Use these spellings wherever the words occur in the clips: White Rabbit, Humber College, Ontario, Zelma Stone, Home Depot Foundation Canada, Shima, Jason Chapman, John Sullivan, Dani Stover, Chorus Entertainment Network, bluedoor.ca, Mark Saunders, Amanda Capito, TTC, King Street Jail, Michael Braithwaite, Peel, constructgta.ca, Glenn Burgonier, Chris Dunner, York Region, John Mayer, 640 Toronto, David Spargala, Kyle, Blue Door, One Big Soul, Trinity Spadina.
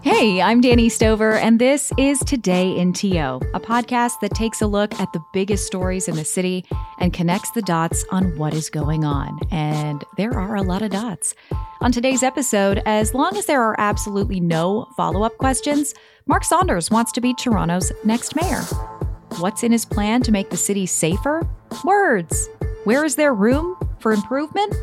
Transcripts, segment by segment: Hey, I'm Dani Stover, and this is Today in T.O., a podcast that takes a look at the biggest stories in the city and connects the dots on what is going on. And there are a lot of dots. On today's episode, as long as there are absolutely no follow-up questions, Mark Saunders wants to be Toronto's next mayor. What's in his plan to make the city safer? Words. Where is there room for improvement?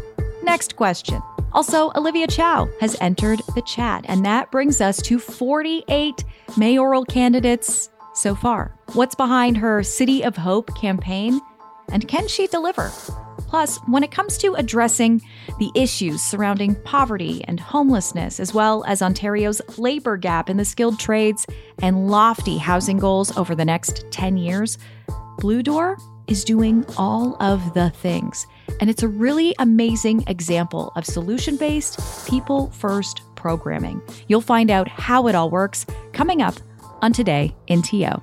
Next question. Also, Olivia Chow has entered the chat, and that brings us to 48 mayoral candidates so far. What's behind her City of Hope campaign, and can she deliver? Plus, when it comes to addressing the issues surrounding poverty and homelessness, as well as Ontario's labor gap in the skilled trades and lofty housing goals over the next 10 years, Blue Door is doing all of the things. And it's a really amazing example of solution-based, people-first programming. You'll find out how it all works coming up on Today in TO.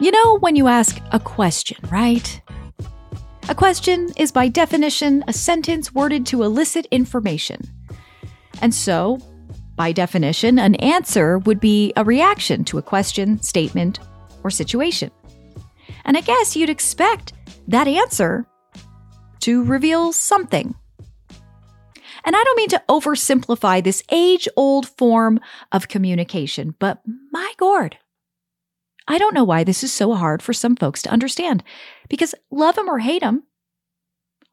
You know when you ask a question, right? A question is by definition a sentence worded to elicit information. And so, by definition, an answer would be a reaction to a question, statement, or situation. And I guess you'd expect that answer to reveal something. And I don't mean to oversimplify this age-old form of communication, but my gourd. I don't know why this is so hard for some folks to understand, because love him or hate him,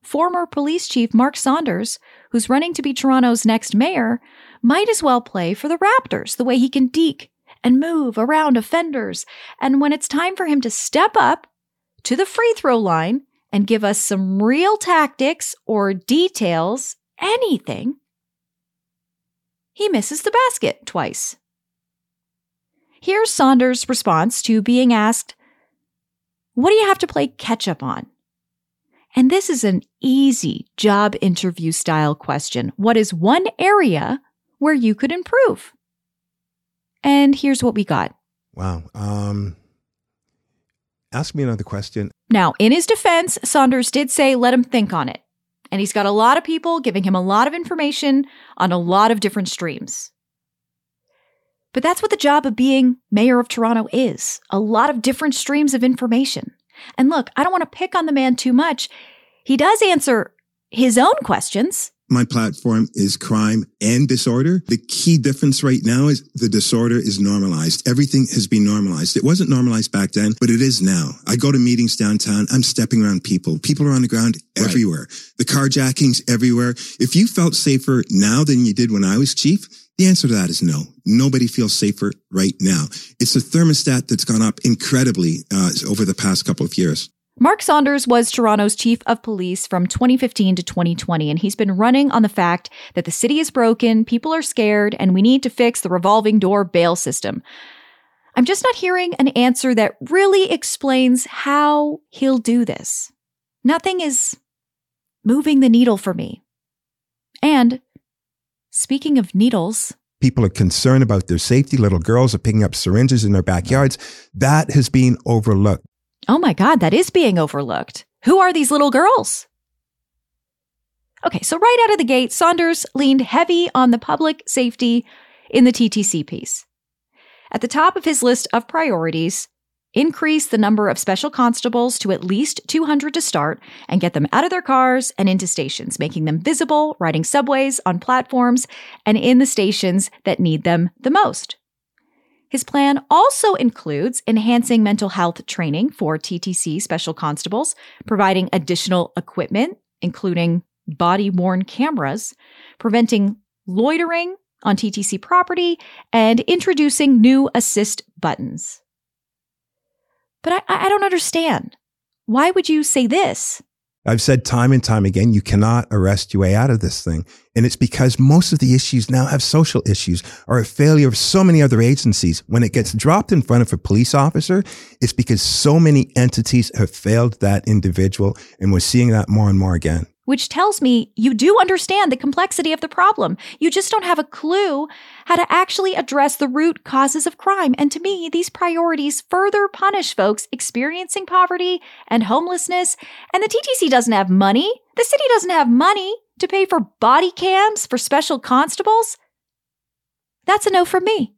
former police chief Mark Saunders, who's running to be Toronto's next mayor, might as well play for the Raptors the way he can deke and move around offenders. And when it's time for him to step up to the free throw line and give us some real tactics or details, anything, he misses the basket twice. Here's Saunders' response to being asked, what do you have to play catch-up on? And this is an easy job interview-style question. What is one area where you could improve? And here's what we got. Wow. Ask me another question. Now, in his defense, Saunders did say, let him think on it. And he's got a lot of people giving him a lot of information on a lot of different streams. But that's what the job of being mayor of Toronto is, a lot of different streams of information. And look, I don't want to pick on the man too much. He does answer his own questions. My platform is crime and disorder. The key difference right now is the disorder is normalized. Everything has been normalized. It wasn't normalized back then, but it is now. I go to meetings downtown. I'm stepping around people. People are on the ground everywhere. Right. The carjackings everywhere. If you felt safer now than you did when I was chief, the answer to that is no. Nobody feels safer right now. It's a thermostat that's gone up incredibly over the past couple of years. Mark Saunders was Toronto's chief of police from 2015 to 2020, and he's been running on the fact that the city is broken, people are scared, and we need to fix the revolving door bail system. I'm just not hearing an answer that really explains how he'll do this. Nothing is moving the needle for me. And speaking of needles, people are concerned about their safety. Little girls are picking up syringes in their backyards. That has been overlooked. Oh my God, that is being overlooked. Who are these little girls? Okay, so right out of the gate, Saunders leaned heavy on the public safety in the TTC piece. At the top of his list of priorities, increase the number of special constables to at least 200 to start and get them out of their cars and into stations, making them visible, riding subways, on platforms, and in the stations that need them the most. His plan also includes enhancing mental health training for TTC special constables, providing additional equipment, including body-worn cameras, preventing loitering on TTC property, and introducing new assist buttons. But I don't understand. Why would you say this? I've said time and time again, you cannot arrest your way out of this thing. And it's because most of the issues now have social issues or a failure of so many other agencies. When it gets dropped in front of a police officer, it's because so many entities have failed that individual. And we're seeing that more and more again. Which tells me you do understand the complexity of the problem. You just don't have a clue how to actually address the root causes of crime. And to me, these priorities further punish folks experiencing poverty and homelessness. And the TTC doesn't have money. The city doesn't have money to pay for body cams for special constables. That's a no from me.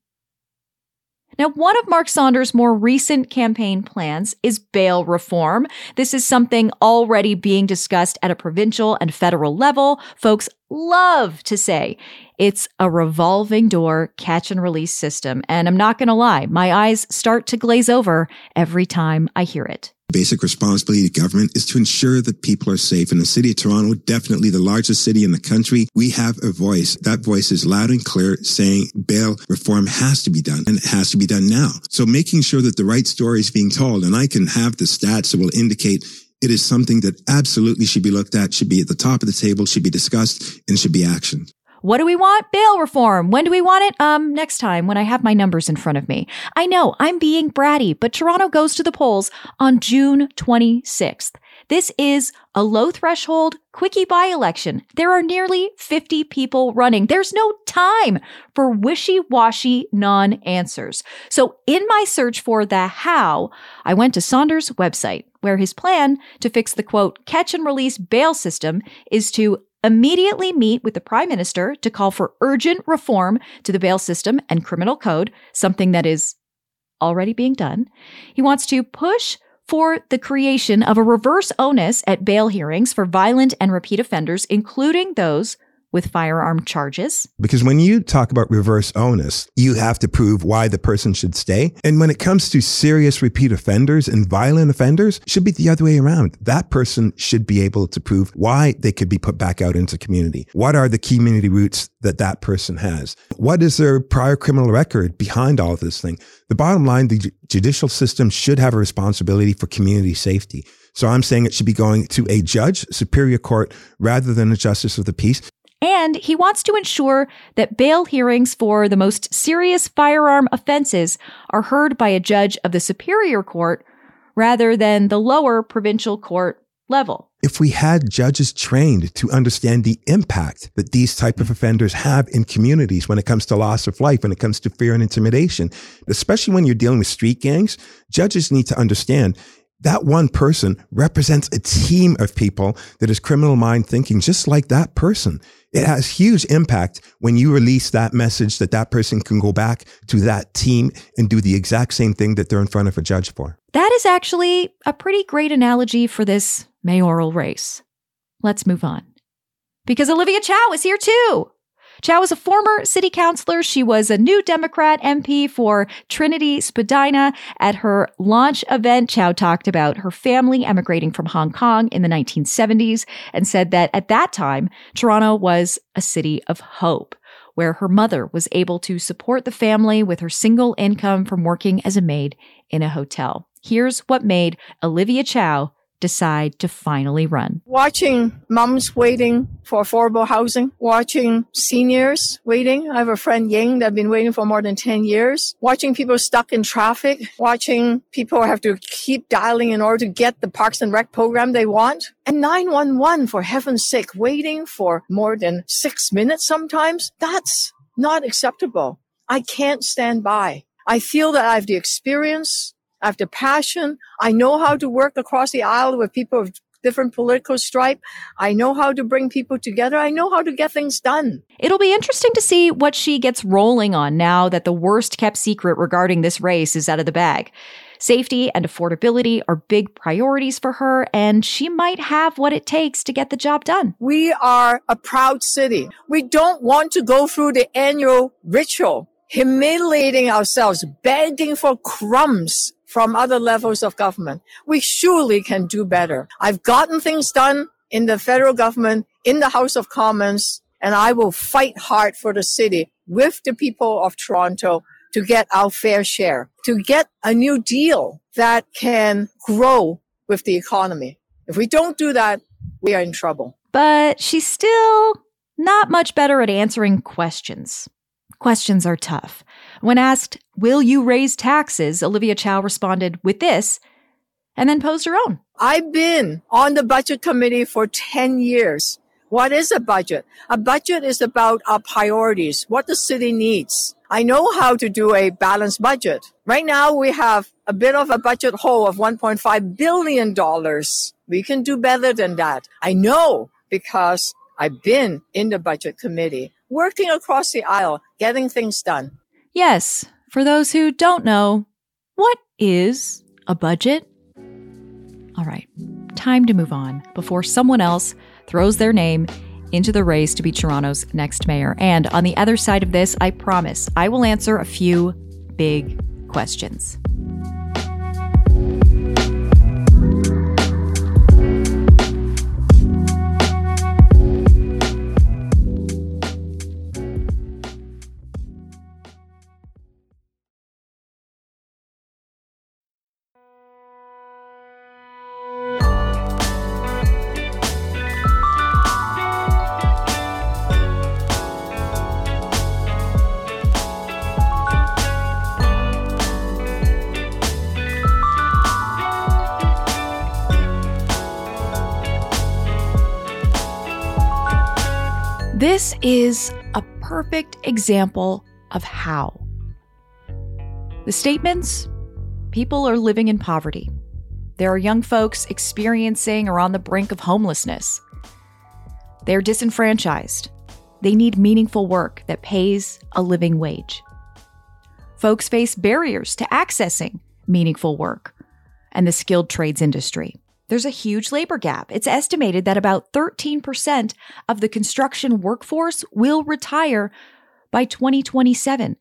Now, one of Mark Saunders' more recent campaign plans is bail reform. This is something already being discussed at a provincial and federal level. Folks love to say it's a revolving door catch and release system. And I'm not going to lie, my eyes start to glaze over every time I hear it. Basic responsibility of government is to ensure that people are safe. In the city of Toronto, definitely the largest city in the country, we have a voice. That voice is loud and clear saying bail reform has to be done, and it has to be done now. So making sure that the right story is being told, and I can have the stats that will indicate it is something that absolutely should be looked at, should be at the top of the table, should be discussed, and should be actioned. What do we want? Bail reform. When do we want it? Next time when I have my numbers in front of me. I know I'm being bratty, but Toronto goes to the polls on June 26th. This is a low threshold, quickie by-election. There are nearly 50 people running. There's no time for wishy-washy non-answers. So in my search for the how, I went to Saunders' website, where his plan to fix the, quote, catch and release bail system is to immediately meet with the Prime Minister to call for urgent reform to the bail system and criminal code, something that is already being done. He wants to push for the creation of a reverse onus at bail hearings for violent and repeat offenders, including those with firearm charges. Because when you talk about reverse onus, you have to prove why the person should stay. And when it comes to serious repeat offenders and violent offenders, it should be the other way around. That person should be able to prove why they could be put back out into community. What are the community roots that that person has? What is their prior criminal record behind all of this thing? The bottom line, the judicial system should have a responsibility for community safety. So I'm saying it should be going to a judge, superior court, rather than a justice of the peace. And he wants to ensure that bail hearings for the most serious firearm offenses are heard by a judge of the Superior Court rather than the lower provincial court level. If we had judges trained to understand the impact that these type of offenders have in communities when it comes to loss of life, when it comes to fear and intimidation, especially when you're dealing with street gangs, judges need to understand that one person represents a team of people that is criminal mind thinking, just like that person. It has huge impact when you release that message that that person can go back to that team and do the exact same thing that they're in front of a judge for. That is actually a pretty great analogy for this mayoral race. Let's move on. Because Olivia Chow is here too. Chow is a former city councillor. She was a New Democrat MP for Trinity Spadina. At her launch event, Chow talked about her family emigrating from Hong Kong in the 1970s and said that at that time, Toronto was a city of hope, where her mother was able to support the family with her single income from working as a maid in a hotel. Here's what made Olivia Chow decide to finally run. Watching moms waiting for affordable housing, watching seniors waiting. I have a friend, Ying, that's been waiting for more than 10 years. Watching people stuck in traffic, watching people have to keep dialing in order to get the Parks and Rec program they want. And 911, for heaven's sake, waiting for more than 6 minutes sometimes. That's not acceptable. I can't stand by. I feel that I have the experience, I have the passion. I know how to work across the aisle with people of different political stripe. I know how to bring people together. I know how to get things done. It'll be interesting to see what she gets rolling on now that the worst kept secret regarding this race is out of the bag. Safety and affordability are big priorities for her, and she might have what it takes to get the job done. We are a proud city. We don't want to go through the annual ritual, humiliating ourselves, begging for crumbs from other levels of government. We surely can do better. I've gotten things done in the federal government, in the House of Commons, and I will fight hard for the city with the people of Toronto to get our fair share, to get a new deal that can grow with the economy. If we don't do that, we are in trouble. But she's still not much better at answering questions. Questions are tough. When asked, will you raise taxes, Olivia Chow responded with this, and then posed her own. I've been on the budget committee for 10 years. What is a budget? A budget is about our priorities, what the city needs. I know how to do a balanced budget. Right now, we have a bit of a budget hole of $1.5 billion. We can do better than that. I know because I've been in the budget committee, working across the aisle, getting things done. Yes, for those who don't know, what is a budget? All right, time to move on before someone else throws their name into the race to be Toronto's next mayor. And on the other side of this, I promise I will answer a few big questions. This is a perfect example of how. The statements, people are living in poverty. There are young folks experiencing or on the brink of homelessness. They're disenfranchised. They need meaningful work that pays a living wage. Folks face barriers to accessing meaningful work and the skilled trades industry. There's a huge labor gap. It's estimated that about 13% of the construction workforce will retire by 2027.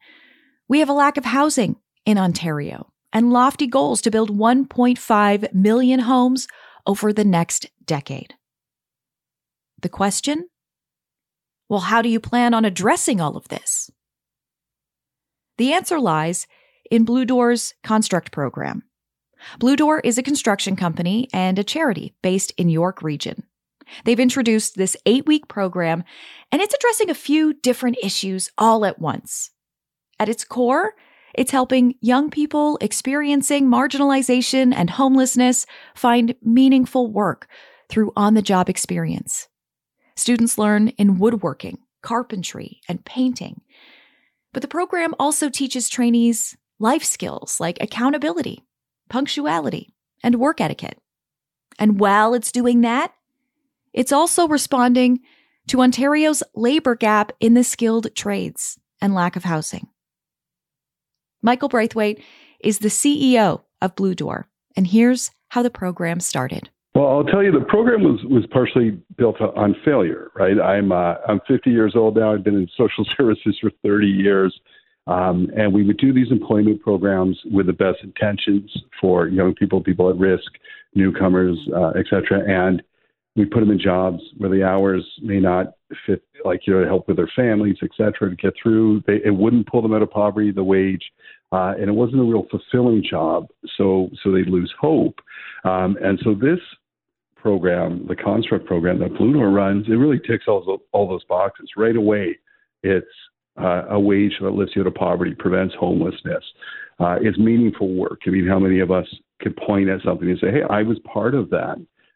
We have a lack of housing in Ontario and lofty goals to build 1.5 million homes over the next decade. The question? Well, how do you plan on addressing all of this? The answer lies in Blue Door's Construct program. Blue Door is a construction company and a charity based in York Region. They've introduced this 8-week program, and it's addressing a few different issues all at once. At its core, it's helping young people experiencing marginalization and homelessness find meaningful work through on-the-job experience. Students learn in woodworking, carpentry, and painting. But the program also teaches trainees life skills like accountability, punctuality, and work etiquette. And while it's doing that, it's also responding to Ontario's labor gap in the skilled trades and lack of housing. Michael Braithwaite is the CEO of Blue Door, and here's how the program started. Well, I'll tell you, the program was partially built on failure, right? I'm 50 years old now. I've been in social services for 30 years. And we would do these employment programs with the best intentions for young people, people at risk, newcomers, et cetera. And we put them in jobs where the hours may not fit, to help with their families, et cetera, to get through. It wouldn't pull them out of poverty, the wage. And it wasn't a real fulfilling job. So they'd lose hope. And so this program, the Construct program that Blue Door runs, it really ticks all those boxes right away. It's a wage that lifts you out of poverty, prevents homelessness. It's meaningful work. I mean, how many of us could point at something and say, hey, I was part of that,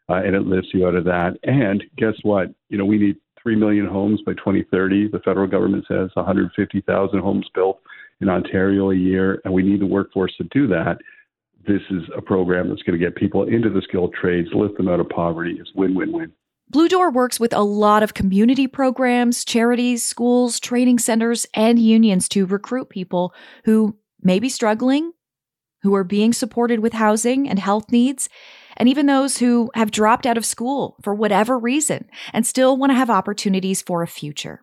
and it lifts you out of that. And guess what? We need 3 million homes by 2030. The federal government says 150,000 homes built in Ontario a year, and we need the workforce to do that. This is a program that's going to get people into the skilled trades, lift them out of poverty. It's win, win, win. Blue Door works with a lot of community programs, charities, schools, training centers, and unions to recruit people who may be struggling, who are being supported with housing and health needs, and even those who have dropped out of school for whatever reason and still want to have opportunities for a future.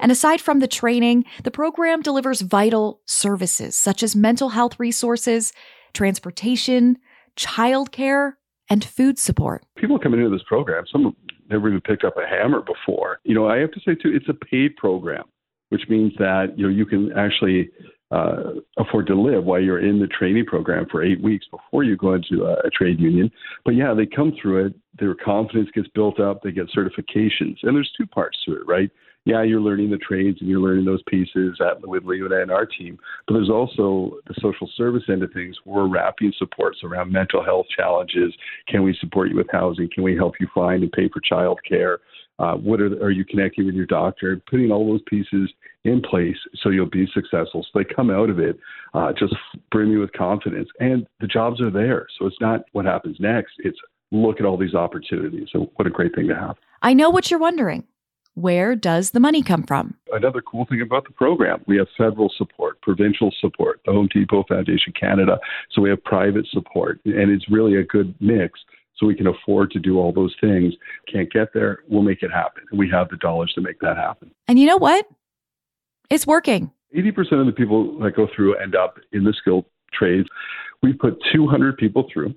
And aside from the training, the program delivers vital services such as mental health resources, transportation, childcare, and food support. People coming into this program, some never even picked up a hammer before. I have to say, too, it's a paid program, which means that, you can actually afford to live while you're in the training program for 8 weeks before you go into a trade union. But yeah, they come through it. their confidence gets built up, they get certifications. And there's two parts to it, right? Yeah, you're learning the trades and you're learning those pieces with Leo and our team, but there's also the social service end of things. We're wrapping supports around mental health challenges. Can we support you with housing? Can we help you find and pay for childcare? Are you connecting with your doctor? Putting all those pieces in place so you'll be successful. So they come out of it, just brimming with confidence. And the jobs are there. So it's not what happens next. It's look at all these opportunities. So what a great thing to have. I know what you're wondering. Where does the money come from? Another cool thing about the program, we have federal support, provincial support, the Home Depot Foundation Canada. So we have private support, and it's really a good mix. So we can afford to do all those things. Can't get there, we'll make it happen. And we have the dollars to make that happen. And you know what? It's working. 80% of the people that go through end up in the skilled trades. We put 200 people through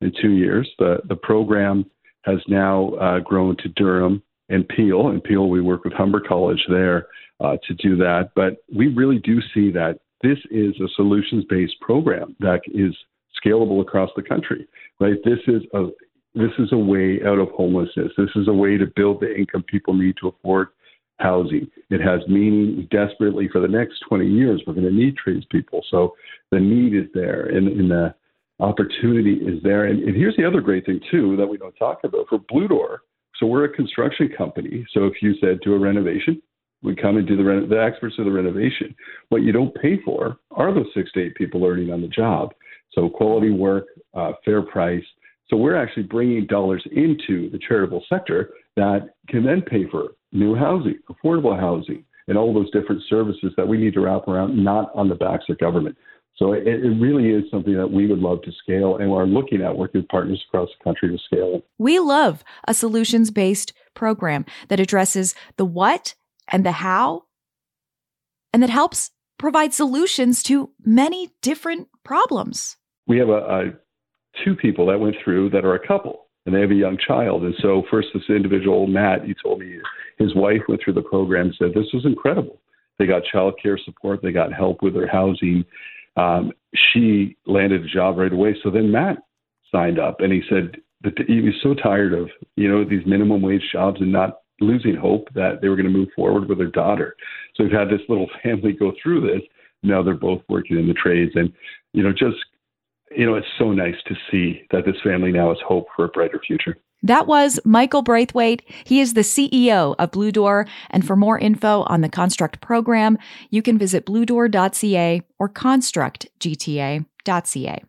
in 2 years. The program has now grown to Durham and Peel. In Peel, we work with Humber College there to do that. But we really do see that this is a solutions-based program that is scalable across the country, right? This is a way out of homelessness. This is a way to build the income people need to afford housing. It has meaning desperately for the next 20 years. We're going to need tradespeople. So the need is there and the opportunity is there. And here's the other great thing, too, that we don't talk about for Blue Door. So we're a construction company. So if you said do a renovation, we come and do the experts of the renovation. What you don't pay for are those 6 to 8 people earning on the job. So quality work, fair price. So we're actually bringing dollars into the charitable sector that can then pay for new housing, affordable housing, and all those different services that we need to wrap around, not on the backs of government. So it really is something that we would love to scale and are looking at working with partners across the country to scale it. We love a solutions-based program that addresses the what and the how, and that helps provide solutions to many different problems. We have two people that went through that are a couple, and they have a young child. And so first, this individual, Matt, he told me his wife went through the program and said, this was incredible. They got childcare support. They got help with their housing. She landed a job right away. So then Matt signed up, and he said that he was so tired of, these minimum wage jobs and not losing hope that they were going to move forward with their daughter. So we've had this little family go through this. Now they're both working in the trades. And, it's so nice to see that this family now has hope for a brighter future. That was Michael Braithwaite. He is the CEO of Blue Door. And for more info on the Construct program, you can visit bluedoor.ca or constructgta.ca.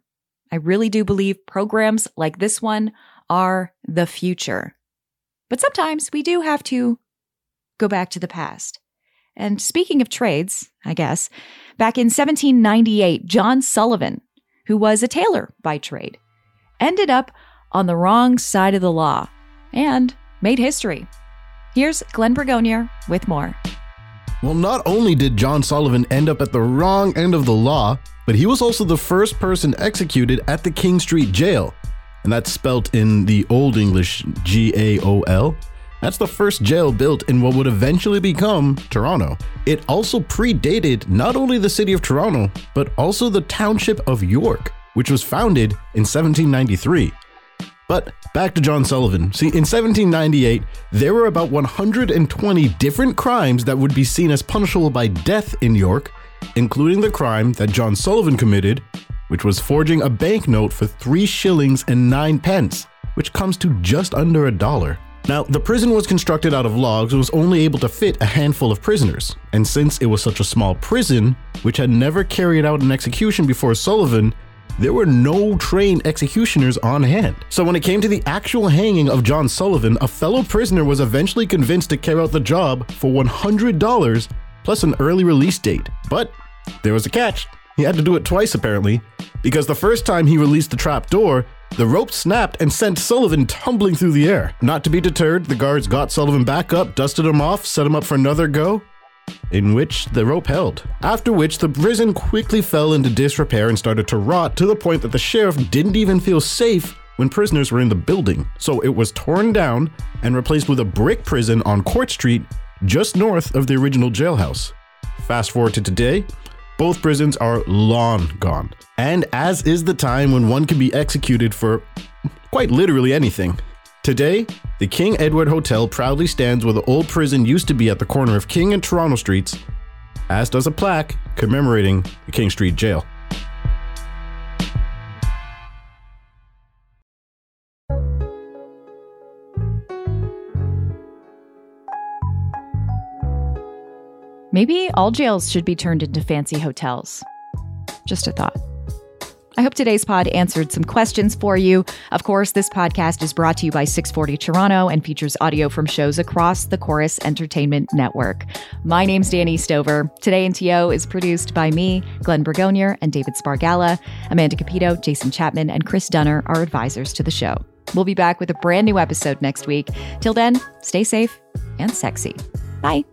I really do believe programs like this one are the future. But sometimes we do have to go back to the past. And speaking of trades, I guess, back in 1798, John Sullivan, who was a tailor by trade, ended up on the wrong side of the law and made history. Here's Glenn Burgonier with more. Well, not only did John Sullivan end up at the wrong end of the law, but he was also the first person executed at the King Street Jail. And that's spelt in the Old English G-A-O-L. That's the first jail built in what would eventually become Toronto. It also predated not only the city of Toronto, but also the township of York, which was founded in 1793. But back to John Sullivan. See, in 1798, there were about 120 different crimes that would be seen as punishable by death in York, including the crime that John Sullivan committed, which was forging a banknote for 3 shillings and 9 pence, which comes to just under $1. Now, the prison was constructed out of logs and was only able to fit a handful of prisoners. And since it was such a small prison, which had never carried out an execution before Sullivan, there were no trained executioners on hand. So when it came to the actual hanging of John Sullivan, a fellow prisoner was eventually convinced to carry out the job for $100 plus an early release date. But there was a catch. He had to do it twice, apparently, because the first time he released the trap door, the rope snapped and sent Sullivan tumbling through the air. Not to be deterred, the guards got Sullivan back up, dusted him off, set him up for another go, in which the rope held. After which, the prison quickly fell into disrepair and started to rot to the point that the sheriff didn't even feel safe when prisoners were in the building. So it was torn down and replaced with a brick prison on Court Street, just north of the original jailhouse. Fast forward to today. Both prisons are long gone, and as is the time when one can be executed for quite literally anything. Today, the King Edward Hotel proudly stands where the old prison used to be at the corner of King and Toronto Streets, as does a plaque commemorating the King Street Jail. Maybe all jails should be turned into fancy hotels. Just a thought. I hope today's pod answered some questions for you. Of course, this podcast is brought to you by 640 Toronto and features audio from shows across the Chorus Entertainment Network. My name's Dani Stover. Today in T.O. is produced by me, Glenn Burgonier, and David Spargala. Amanda Capito, Jason Chapman, and Chris Dunner are advisors to the show. We'll be back with a brand new episode next week. Till then, stay safe and sexy. Bye.